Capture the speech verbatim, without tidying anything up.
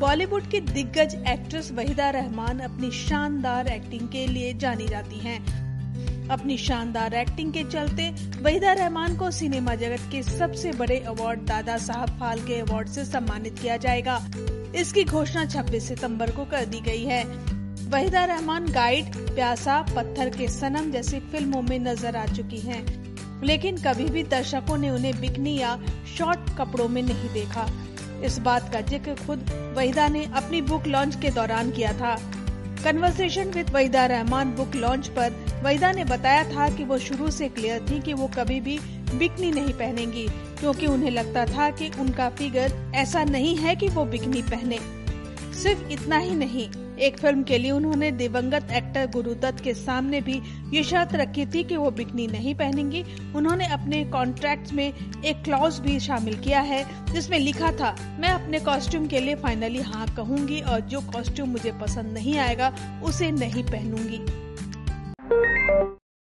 बॉलीवुड की दिग्गज एक्ट्रेस वहीदा रहमान अपनी शानदार एक्टिंग के लिए जानी जाती हैं। अपनी शानदार एक्टिंग के चलते वहीदा रहमान को सिनेमा जगत के सबसे बड़े अवार्ड दादा साहब फाल्के अवार्ड से सम्मानित किया जाएगा। इसकी घोषणा छब्बीस सितंबर को कर दी गई है। वहीदा रहमान गाइड, प्यासा, पत्थर के सनम जैसी फिल्मों में नजर आ चुकी हैं, लेकिन कभी भी दर्शकों ने उन्हें बिकनी या शॉर्ट कपड़ों में नहीं देखा। इस बात का जिक्र खुद वहीदा ने अपनी बुक लॉन्च के दौरान किया था। Conversation with Waheeda Rehman book launch पर वहीदा ने बताया था कि वो शुरू से क्लियर थी कि वो कभी भी बिकनी नहीं पहनेंगी, क्योंकि उन्हें लगता था कि उनका फिगर ऐसा नहीं है कि वो बिकनी पहने। सिर्फ इतना ही नहीं, एक फिल्म के लिए उन्होंने दिवंगत एक्टर गुरुदत्त के सामने भी ये शर्त रखी थी कि वो बिकनी नहीं पहनेंगी। उन्होंने अपने कॉन्ट्रैक्ट में एक क्लॉज भी शामिल किया है जिसमें लिखा था, मैं अपने कॉस्ट्यूम के लिए फाइनली हाँ कहूंगी और जो कॉस्ट्यूम मुझे पसंद नहीं आएगा उसे नहीं पहनूंगी।